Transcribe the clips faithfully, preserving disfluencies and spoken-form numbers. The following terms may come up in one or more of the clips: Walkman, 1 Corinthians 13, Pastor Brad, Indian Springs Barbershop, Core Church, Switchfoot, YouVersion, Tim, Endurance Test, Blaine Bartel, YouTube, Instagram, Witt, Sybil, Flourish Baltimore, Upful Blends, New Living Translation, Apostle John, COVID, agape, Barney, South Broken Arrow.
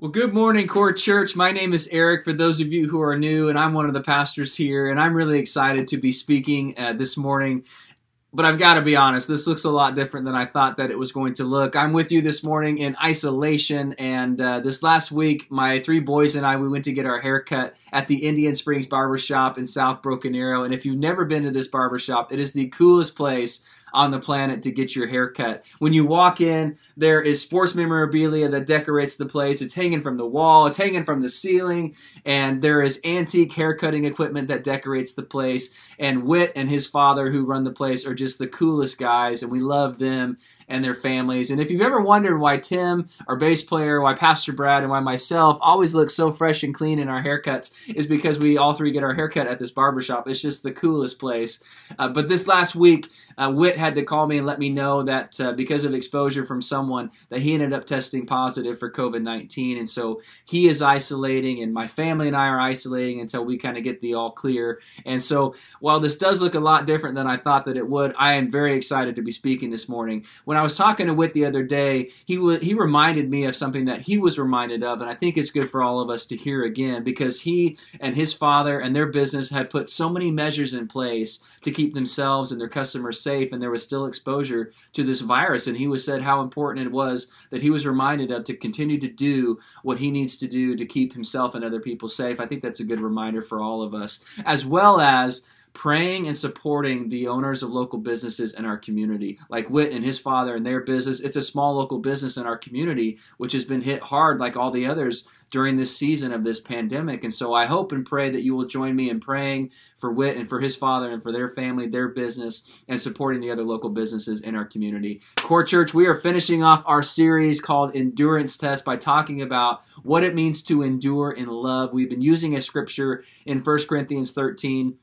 Well, good morning, Core Church. My name is Eric, for those of you who are new, and I'm one of the pastors here, and I'm really excited to be speaking uh, this morning. But I've got to be honest, this looks a lot different than I thought that it was going to look. I'm with you this morning in isolation, and uh, this last week, my three boys and I, we went to get our haircut at the Indian Springs Barbershop in South Broken Arrow, and if you've never been to this barbershop, it is the coolest place on the planet to get your haircut. When you walk in, there is sports memorabilia that decorates the place. It's hanging from the wall, it's hanging from the ceiling, and there is antique haircutting equipment that decorates the place. And Witt and his father, who run the place, are just the coolest guys, and we love them and their families. And if you've ever wondered why Tim, our bass player, why Pastor Brad, and why myself always look so fresh and clean in our haircuts, is because we all three get our haircut at this barbershop. It's just the coolest place. Uh, but this last week, uh, Witt had to call me and let me know that uh, because of exposure from someone, that he ended up testing positive for COVID nineteen. And so he is isolating, and my family and I are isolating until we kind of get the all clear. And so while this does look a lot different than I thought that it would, I am very excited to be speaking this morning. When I was talking to Witt the other day, he was, he reminded me of something that he was reminded of, and I think it's good for all of us to hear again, because he and his father and their business had put so many measures in place to keep themselves and their customers safe, and there was still exposure to this virus. And he was said how important it was that he was reminded of to continue to do what he needs to do to keep himself and other people safe. I think that's a good reminder for all of us, as well as praying and supporting the owners of local businesses in our community, like Witt and his father and their business. It's a small local business in our community, which has been hit hard like all the others during this season of this pandemic. And so I hope and pray that you will join me in praying for Witt and for his father and for their family, their business, and supporting the other local businesses in our community. Core Church, we are finishing off our series called Endurance Test by talking about what it means to endure in love. We've been using a scripture in First Corinthians thirteen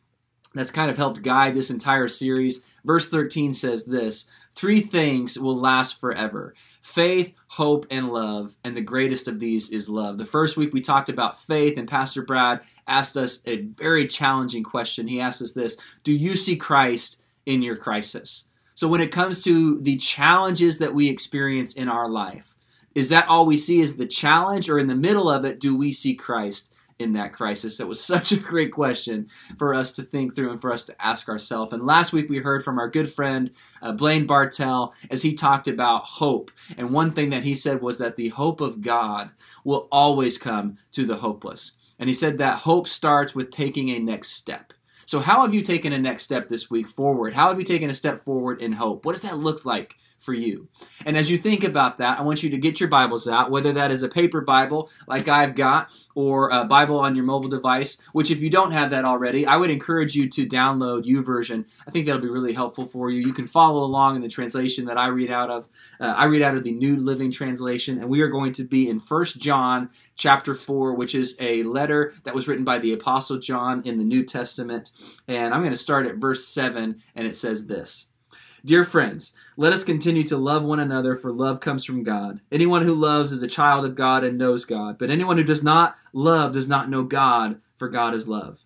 that's kind of helped guide this entire series. Verse thirteen says this: three things will last forever: faith, hope, and love, and the greatest of these is love. The first week we talked about faith, and Pastor Brad asked us a very challenging question. He asked us this: do you see Christ in your crisis? So when it comes to the challenges that we experience in our life, is that all we see is the challenge, or in the middle of it, do we see Christ in that crisis? That was such a great question for us to think through and for us to ask ourselves. And last week we heard from our good friend uh, Blaine Bartel as he talked about hope. And one thing that he said was that the hope of God will always come to the hopeless. And he said that hope starts with taking a next step. So how have you taken a next step this week forward? How have you taken a step forward in hope? What does that look like for you? And as you think about that, I want you to get your Bibles out, whether that is a paper Bible like I've got, or a Bible on your mobile device, which if you don't have that already, I would encourage you to download YouVersion. I think that'll be really helpful for you. You can follow along in the translation that I read out of. Uh, I read out of the New Living Translation, and we are going to be in First John chapter four, which is a letter that was written by the Apostle John in the New Testament. And I'm going to start at verse seven, and it says this: "Dear friends, let us continue to love one another, for love comes from God. Anyone who loves is a child of God and knows God, but anyone who does not love does not know God, for God is love.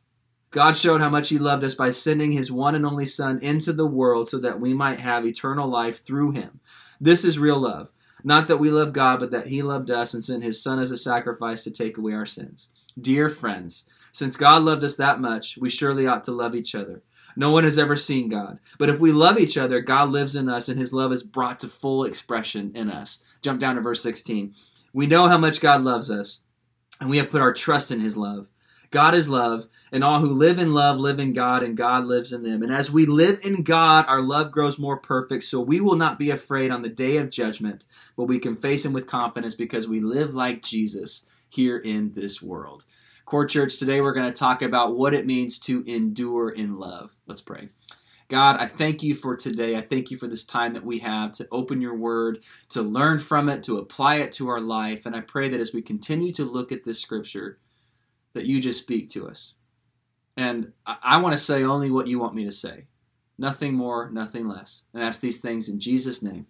God showed how much he loved us by sending his one and only Son into the world so that we might have eternal life through him. This is real love, not that we love God, but that he loved us and sent his Son as a sacrifice to take away our sins. Dear friends, since God loved us that much, we surely ought to love each other. No one has ever seen God. But if we love each other, God lives in us, and his love is brought to full expression in us." Jump down to verse sixteen. "We know how much God loves us, and we have put our trust in his love. God is love, and all who live in love live in God, and God lives in them. And as we live in God, our love grows more perfect, so we will not be afraid on the day of judgment, but we can face him with confidence because we live like Jesus here in this world." Core Church, today we're going to talk about what it means to endure in love. Let's pray. God, I thank you for today. I thank you for this time that we have to open your word, to learn from it, to apply it to our life. And I pray that as we continue to look at this scripture, that you just speak to us. And I want to say only what you want me to say. Nothing more, nothing less. And I ask these things in Jesus' name.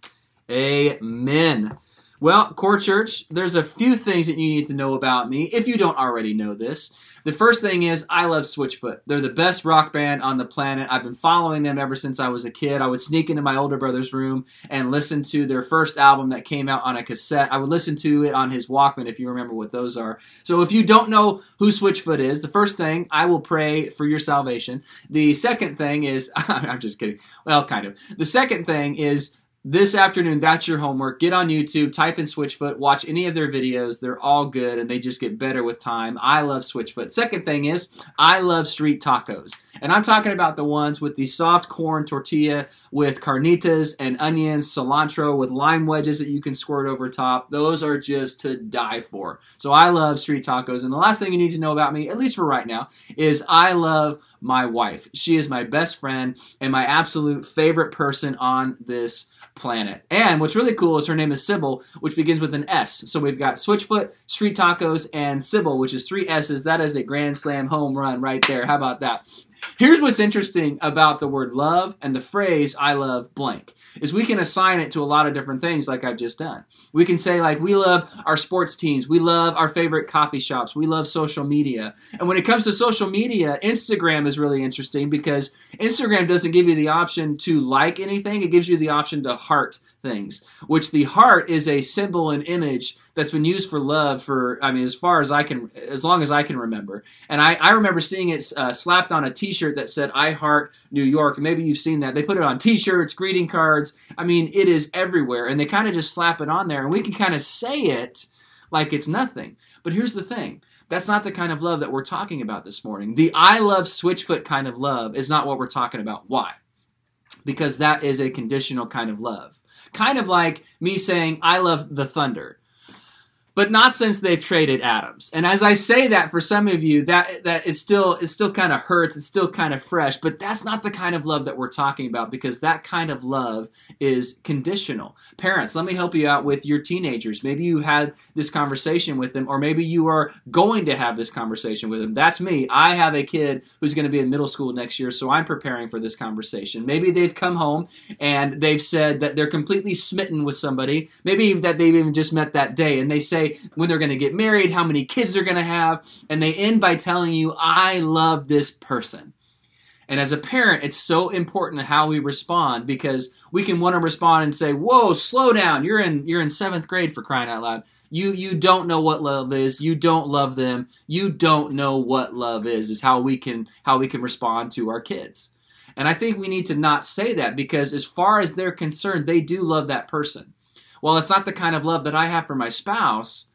Amen. Well, Core Church, there's a few things that you need to know about me, if you don't already know this. The first thing is, I love Switchfoot. They're the best rock band on the planet. I've been following them ever since I was a kid. I would sneak into my older brother's room and listen to their first album that came out on a cassette. I would listen to it on his Walkman, if you remember what those are. So if you don't know who Switchfoot is, the first thing, I will pray for your salvation. The second thing is, I'm just kidding. Well, kind of. The second thing is, this afternoon, that's your homework. Get on YouTube, type in Switchfoot, watch any of their videos. They're all good, and they just get better with time. I love Switchfoot. Second thing is, I love street tacos. And I'm talking about the ones with the soft corn tortilla with carnitas and onions, cilantro, with lime wedges that you can squirt over top. Those are just to die for. So I love street tacos. And the last thing you need to know about me, at least for right now, is I love my wife. She is my best friend and my absolute favorite person on this planet. And what's really cool is her name is Sybil, which begins with an S. So we've got Switchfoot, Street Tacos, and Sybil, which is three S's. That is a grand slam home run right there. How about that? Here's what's interesting about the word love and the phrase I love blank is we can assign it to a lot of different things like I've just done. We can say like we love our sports teams, we love our favorite coffee shops, we love social media. And when it comes to social media, Instagram is really interesting because Instagram doesn't give you the option to like anything, it gives you the option to heart things, which the heart is a symbol and image that's been used for love for, I mean, as far as I can, as long as I can remember. And I, I remember seeing it uh, slapped on a t-shirt that said, I heart New York. Maybe you've seen that. They put it on t-shirts, greeting cards. I mean, it is everywhere. And they kind of just slap it on there. And we can kind of say it like it's nothing. But here's the thing. That's not the kind of love that we're talking about this morning. The I love Switchfoot kind of love is not what we're talking about. Why? Because that is a conditional kind of love. Kind of like me saying, I love the Thunder. But not since they've traded Adams. And as I say that, for some of you, that that it still it still kind of hurts. It's still kind of fresh. But that's not the kind of love that we're talking about because that kind of love is conditional. Parents, let me help you out with your teenagers. Maybe you had this conversation with them, or maybe you are going to have this conversation with them. That's me. I have a kid who's going to be in middle school next year, so I'm preparing for this conversation. Maybe they've come home and they've said that they're completely smitten with somebody. Maybe that they've even just met that day, and they say when they're going to get married, how many kids they're going to have, and they end by telling you, I love this person. And as a parent, it's so important how we respond because we can want to respond and say, whoa, slow down. You're in you're in seventh grade for crying out loud. You you don't know what love is. You don't love them. You don't know what love is, is how we can how we can respond to our kids. And I think we need to not say that because as far as they're concerned, they do love that person. While it's not the kind of love that I have for my spouse,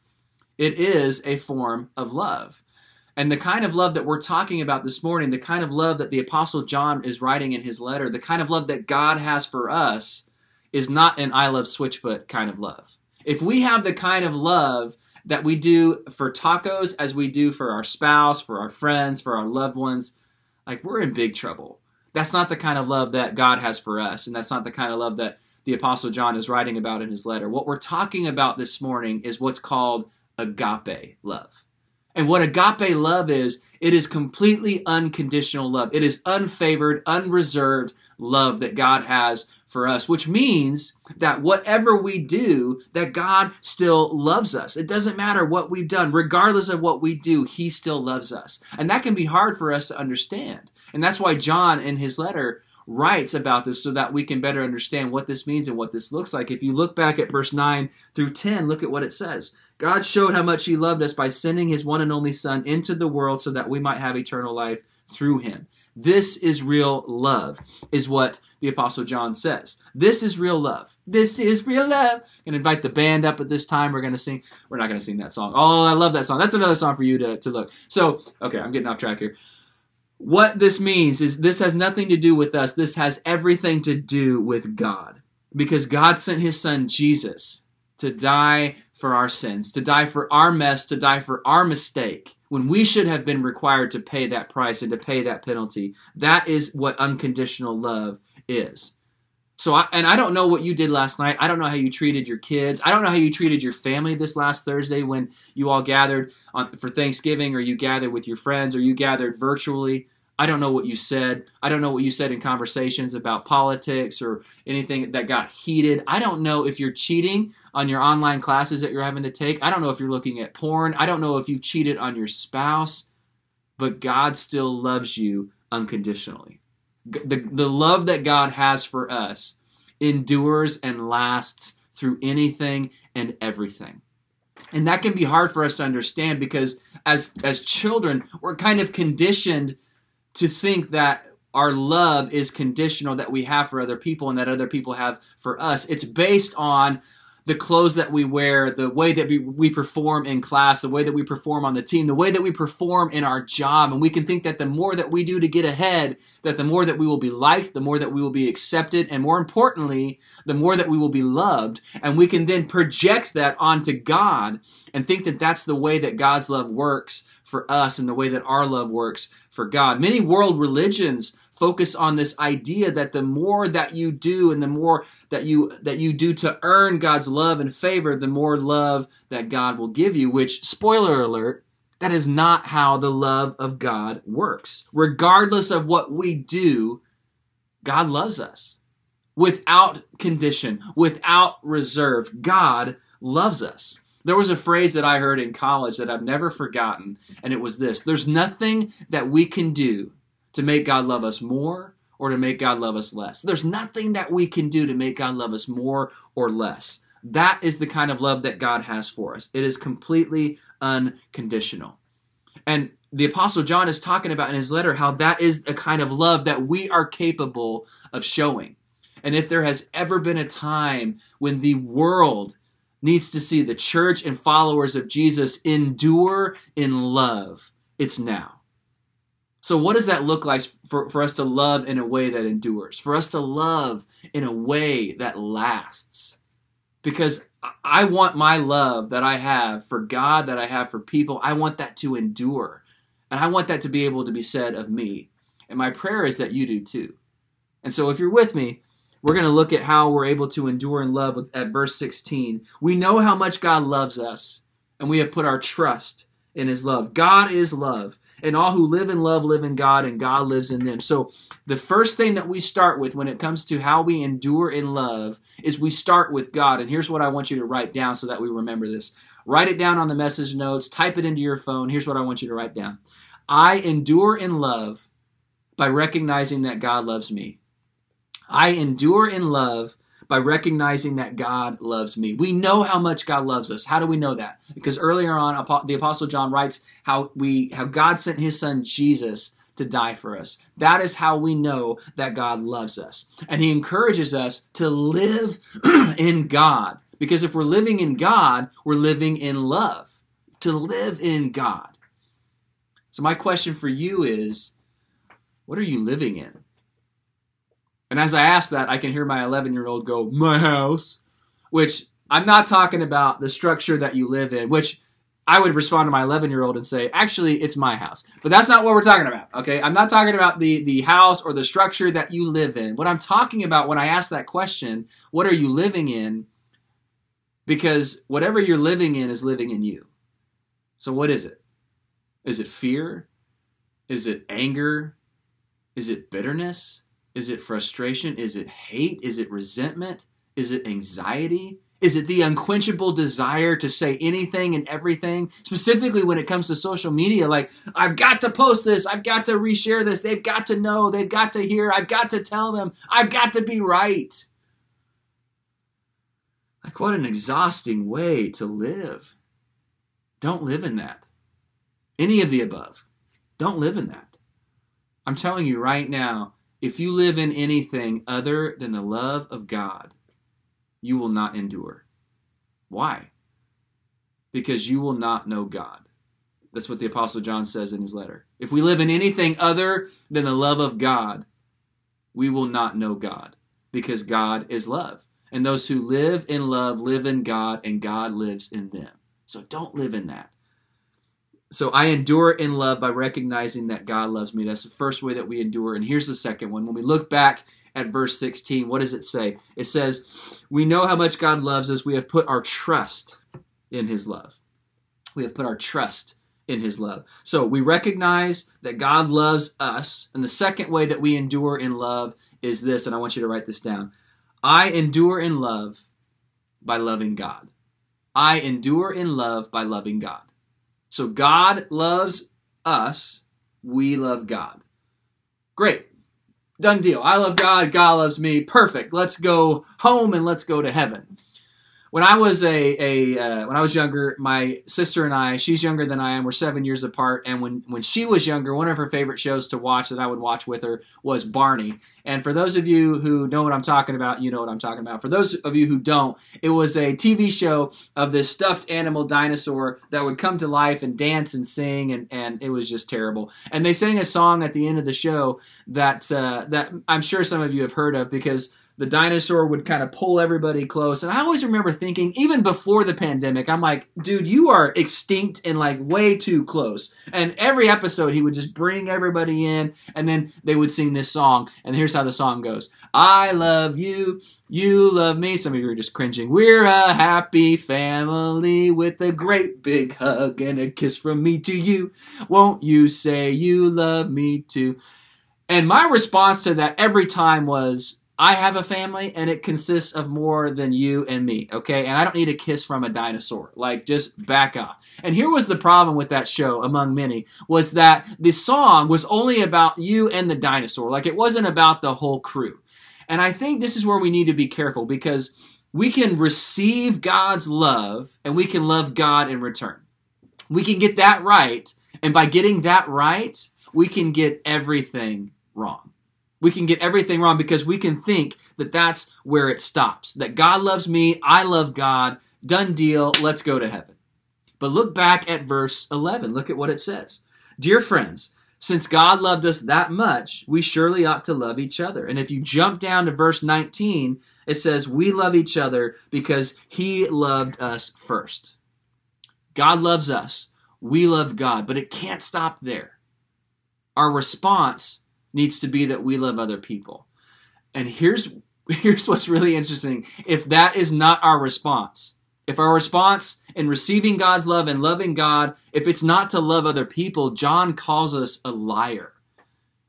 it is a form of love. And the kind of love that we're talking about this morning, the kind of love that the Apostle John is writing in his letter, the kind of love that God has for us is not an I love Switchfoot kind of love. If we have the kind of love that we do for tacos as we do for our spouse, for our friends, for our loved ones, like we're in big trouble. That's not the kind of love that God has for us, and that's not the kind of love that the Apostle John is writing about in his letter. What we're talking about this morning is what's called agape love. And what agape love is, it is completely unconditional love. It is unfavored, unreserved love that God has for us, which means that whatever we do, that God still loves us. It doesn't matter what we've done. Regardless of what we do, he still loves us. And that can be hard for us to understand. And that's why John in his letter writes about this so that we can better understand what this means and what this looks like. If you look back at verse nine through ten, look at what it says. God showed how much he loved us by sending his one and only son into the world so that we might have eternal life through him. This is real love, is what the Apostle John says. This is real love. This is real love. I'm going to invite the band up at this time. We're going to sing. We're not going to sing that song. Oh, I love that song. That's another song for you to, to look. So, okay, I'm getting off track here. What this means is this has nothing to do with us. This has everything to do with God. Because God sent his son Jesus to die for our sins, to die for our mess, to die for our mistake, when we should have been required to pay that price and to pay that penalty. That is what unconditional love is. So, I, and I don't know what you did last night. I don't know how you treated your kids. I don't know how you treated your family this last Thursday when you all gathered on, for Thanksgiving, or you gathered with your friends, or you gathered virtually. I don't know what you said. I don't know what you said in conversations about politics or anything that got heated. I don't know if you're cheating on your online classes that you're having to take. I don't know if you're looking at porn. I don't know if you've cheated on your spouse, but God still loves you unconditionally. The, the love that God has for us endures and lasts through anything and everything. And that can be hard for us to understand because as, as children, we're kind of conditioned to think that our love is conditional, that we have for other people and that other people have for us. It's based on the clothes that we wear, the way that we, we perform in class, the way that we perform on the team, the way that we perform in our job. And we can think that the more that we do to get ahead, that the more that we will be liked, the more that we will be accepted, and more importantly, the more that we will be loved. And we can then project that onto God and think that that's the way that God's love works for us and the way that our love works for God. Many world religions focus on this idea that the more that you do and the more that you that you do to earn God's love and favor, the more love that God will give you, which, spoiler alert, that is not how the love of God works. Regardless of what we do, God loves us without condition, without reserve. God loves us. There was a phrase that I heard in college that I've never forgotten, and it was this: there's nothing that we can do to make God love us more or to make God love us less. There's nothing that we can do to make God love us more or less. That is the kind of love that God has for us. It is completely unconditional. And the Apostle John is talking about in his letter how that is the kind of love that we are capable of showing. And if there has ever been a time when the world needs to see the church and followers of Jesus endure in love, it's now. So what does that look like for, for us to love in a way that endures? For us to love in a way that lasts? Because I want my love that I have for God, that I have for people, I want that to endure. And I want that to be able to be said of me. And my prayer is that you do too. And so if you're with me, we're going to look at how we're able to endure in love at verse sixteen. We know how much God loves us, and we have put our trust in his love. God is love, and all who live in love live in God, and God lives in them. So the first thing that we start with when it comes to how we endure in love is we start with God. And here's what I want you to write down so that we remember this. Write it down on the message notes. Type it into your phone. Here's what I want you to write down. I endure in love by recognizing that God loves me. I endure in love by recognizing that God loves me. We know how much God loves us. How do we know that? Because earlier on, the Apostle John writes how we, how God sent his son Jesus to die for us. That is how we know that God loves us. And he encourages us to live in God. Because if we're living in God, we're living in love. To live in God. So my question for you is, what are you living in? And as I ask that, I can hear my eleven-year-old go, my house, which I'm not talking about the structure that you live in, which I would respond to my eleven-year-old and say, actually, it's my house. But that's not what we're talking about, okay? I'm not talking about the, the house or the structure that you live in. What I'm talking about when I ask that question, what are you living in? Because whatever you're living in is living in you. So what is it? Is it fear? Is it anger? Is it bitterness? Is it frustration? Is it hate? Is it resentment? Is it anxiety? Is it the unquenchable desire to say anything and everything? Specifically when it comes to social media, like, I've got to post this. I've got to reshare this. They've got to know. They've got to hear. I've got to tell them. I've got to be right. Like, what an exhausting way to live. Don't live in that. Any of the above. Don't live in that. I'm telling you right now, if you live in anything other than the love of God, you will not endure. Why? Because you will not know God. That's what the Apostle John says in his letter. If we live in anything other than the love of God, we will not know God, because God is love. And those who live in love live in God, and God lives in them. So don't live in that. So I endure in love by recognizing that God loves me. That's the first way that we endure. And here's the second one. When we look back at verse sixteen, what does it say? It says, we know how much God loves us. We have put our trust in his love. We have put our trust in his love. So we recognize that God loves us. And the second way that we endure in love is this, and I want you to write this down. I endure in love by loving God. I endure in love by loving God. So God loves us. We love God. Great. Done deal. I love God. God loves me. Perfect. Let's go home and let's go to heaven. When I was a, a uh, when I was younger, my sister and I, she's younger than I am, we're seven years apart, and when, when she was younger, one of her favorite shows to watch that I would watch with her was Barney. And for those of you who know what I'm talking about, you know what I'm talking about. For those of you who don't, it was a T V show of this stuffed animal dinosaur that would come to life and dance and sing, and, and it was just terrible. And they sang a song at the end of the show that uh, that I'm sure some of you have heard of, because the dinosaur would kind of pull everybody close. And I always remember thinking, even before the pandemic, I'm like, dude, you are extinct and like way too close. And every episode he would just bring everybody in, and then they would sing this song. And here's how the song goes. I love you, you love me. Some of you are just cringing. We're a happy family with a great big hug and a kiss from me to you. Won't you say you love me too? And my response to that every time was, I have a family, and it consists of more than you and me, okay? And I don't need a kiss from a dinosaur. Like, just back off. And here was the problem with that show, among many, was that the song was only about you and the dinosaur. Like, it wasn't about the whole crew. And I think this is where we need to be careful, because we can receive God's love, and we can love God in return. We can get that right, and by getting that right, we can get everything wrong. We can get everything wrong because we can think that that's where it stops. That God loves me, I love God, done deal, let's go to heaven. But look back at verse eleven. Look at what it says. Dear friends, since God loved us that much, we surely ought to love each other. And if you jump down to verse nineteen, it says, we love each other because he loved us first. God loves us. We love God. But it can't stop there. Our response needs to be that we love other people. And here's here's what's really interesting. If that is not our response, if our response in receiving God's love and loving God, if it's not to love other people, John calls us a liar.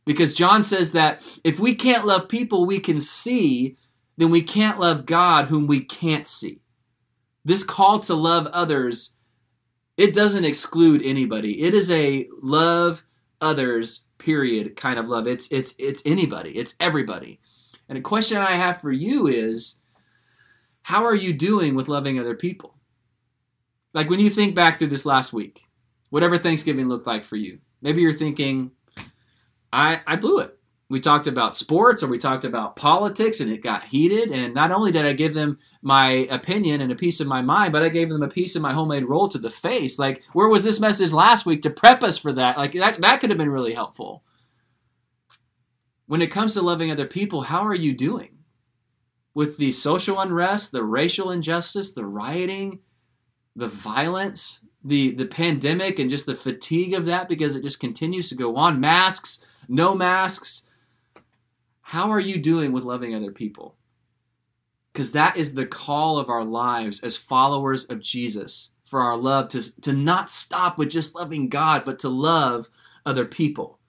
Because John says that if we can't love people we can see, then we can't love God whom we can't see. This call to love others, it doesn't exclude anybody. It is a love others period kind of love. It's it's it's anybody. It's everybody. And a question I have for you is, how are you doing with loving other people? Like when you think back through this last week, whatever Thanksgiving looked like for you, maybe you're thinking, I I blew it. We talked about sports or we talked about politics and it got heated. And not only did I give them my opinion and a piece of my mind, but I gave them a piece of my homemade roll to the face. Like, where was this message last week to prep us for that? Like that, that could have been really helpful. When it comes to loving other people, how are you doing? With the social unrest, the racial injustice, the rioting, the violence, the, the pandemic, and just the fatigue of that because it just continues to go on. Masks, no masks. How are you doing with loving other people? Because that is the call of our lives as followers of Jesus, for our love to, to not stop with just loving God, but to love other people.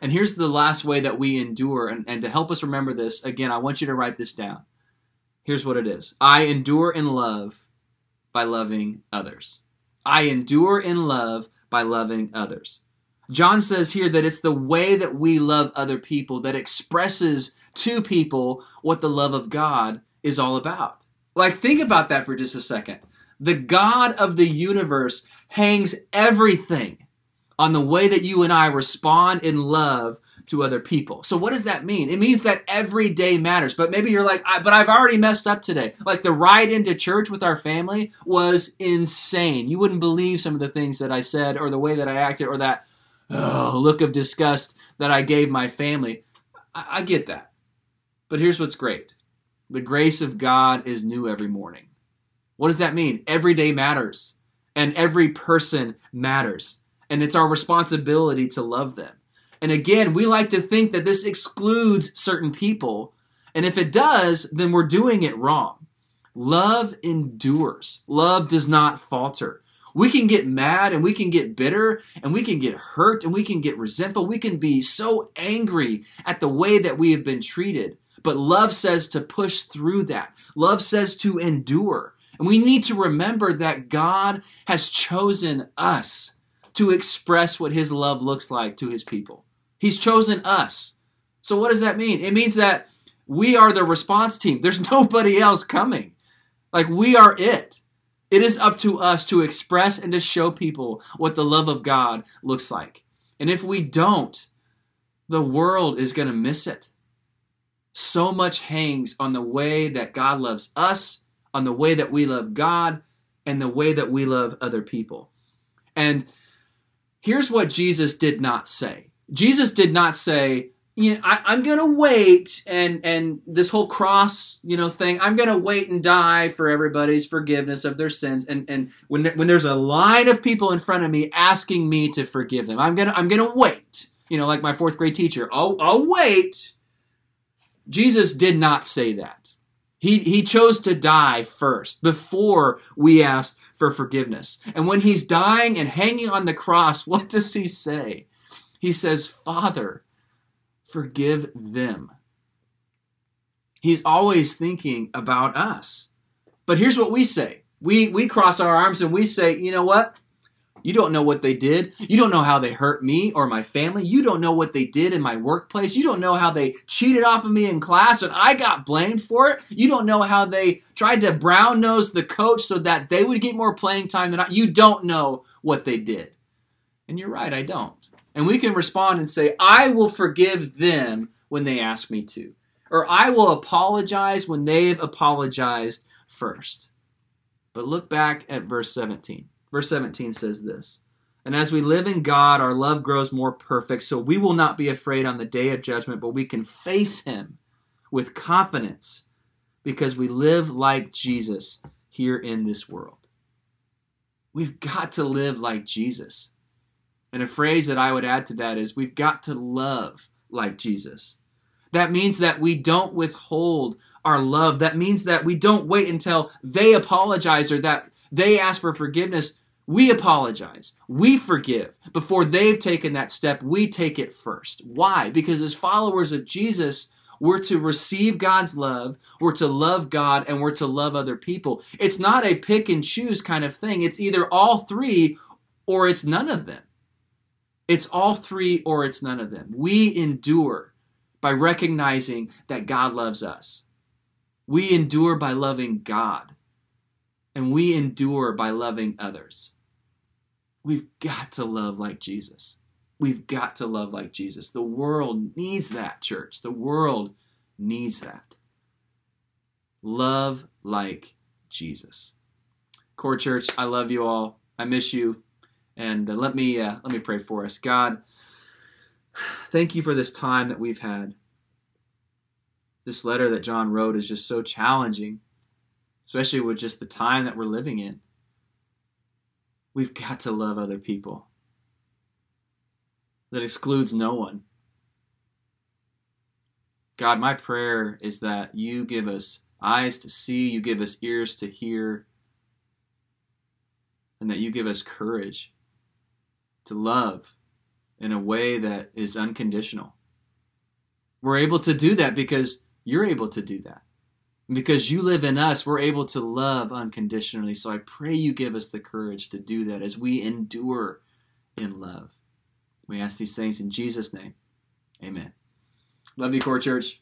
And here's the last way that we endure. And, and to help us remember this, again, I want you to write this down. Here's what it is. I endure in love by loving others. I endure in love by loving others. John says here that it's the way that we love other people that expresses to people what the love of God is all about. Like, think about that for just a second. The God of the universe hangs everything on the way that you and I respond in love to other people. So what does that mean? It means that every day matters. But maybe you're like, I, but I've already messed up today. Like the ride into church with our family was insane. You wouldn't believe some of the things that I said or the way that I acted or that Oh, look of disgust that I gave my family. I, I get that. But here's what's great. The grace of God is new every morning. What does that mean? Every day matters. And every person matters. And it's our responsibility to love them. And again, we like to think that this excludes certain people. And if it does, then we're doing it wrong. Love endures. Love does not falter. We can get mad and we can get bitter and we can get hurt and we can get resentful. We can be so angry at the way that we have been treated. But love says to push through that. Love says to endure. And we need to remember that God has chosen us to express what his love looks like to his people. He's chosen us. So what does that mean? It means that we are the response team. There's nobody else coming. Like, we are it. It is up to us to express and to show people what the love of God looks like. And if we don't, the world is going to miss it. So much hangs on the way that God loves us, on the way that we love God, and the way that we love other people. And here's what Jesus did not say. Jesus did not say, you know, I, I'm going to wait and, and this whole cross, you know, thing, I'm going to wait and die for everybody's forgiveness of their sins. And, and when, when there's a line of people in front of me asking me to forgive them, I'm going to, I'm going to wait, you know, like my fourth grade teacher, I'll, I'll wait. Jesus did not say that. He, he chose to die first before we asked for forgiveness. And when he's dying and hanging on the cross, what does he say? He says, Father, forgive them. He's always thinking about us. But here's what we say. We we cross our arms and we say, you know what? You don't know what they did. You don't know how they hurt me or my family. You don't know what they did in my workplace. You don't know how they cheated off of me in class and I got blamed for it. You don't know how they tried to brown nose the coach so that they would get more playing time than I. You don't know what they did. And you're right, I don't. And we can respond and say, I will forgive them when they ask me to. Or I will apologize when they've apologized first. But look back at verse seventeen. Verse seventeen says this, and as we live in God, our love grows more perfect, so we will not be afraid on the day of judgment, but we can face him with confidence because we live like Jesus here in this world. We've got to live like Jesus. And a phrase that I would add to that is, we've got to love like Jesus. That means that we don't withhold our love. That means that we don't wait until they apologize or that they ask for forgiveness. We apologize. We forgive. Before they've taken that step, we take it first. Why? Because as followers of Jesus, we're to receive God's love, we're to love God, and we're to love other people. It's not a pick and choose kind of thing. It's either all three or it's none of them. It's all three or it's none of them. We endure by recognizing that God loves us. We endure by loving God. And we endure by loving others. We've got to love like Jesus. We've got to love like Jesus. The world needs that, church. The world needs that. Love like Jesus. Core Church, I love you all. I miss you. And uh, let me uh, let me pray for us. God, thank you for this time that we've had. This letter that John wrote is just so challenging, especially with just the time that we're living in. We've got to love other people. That excludes no one. God, my prayer is that you give us eyes to see, you give us ears to hear, and that you give us courage to love in a way that is unconditional. We're able to do that because you're able to do that. And because you live in us, we're able to love unconditionally. So I pray you give us the courage to do that as we endure in love. We ask these things in Jesus' name. Amen. Love you, Core Church.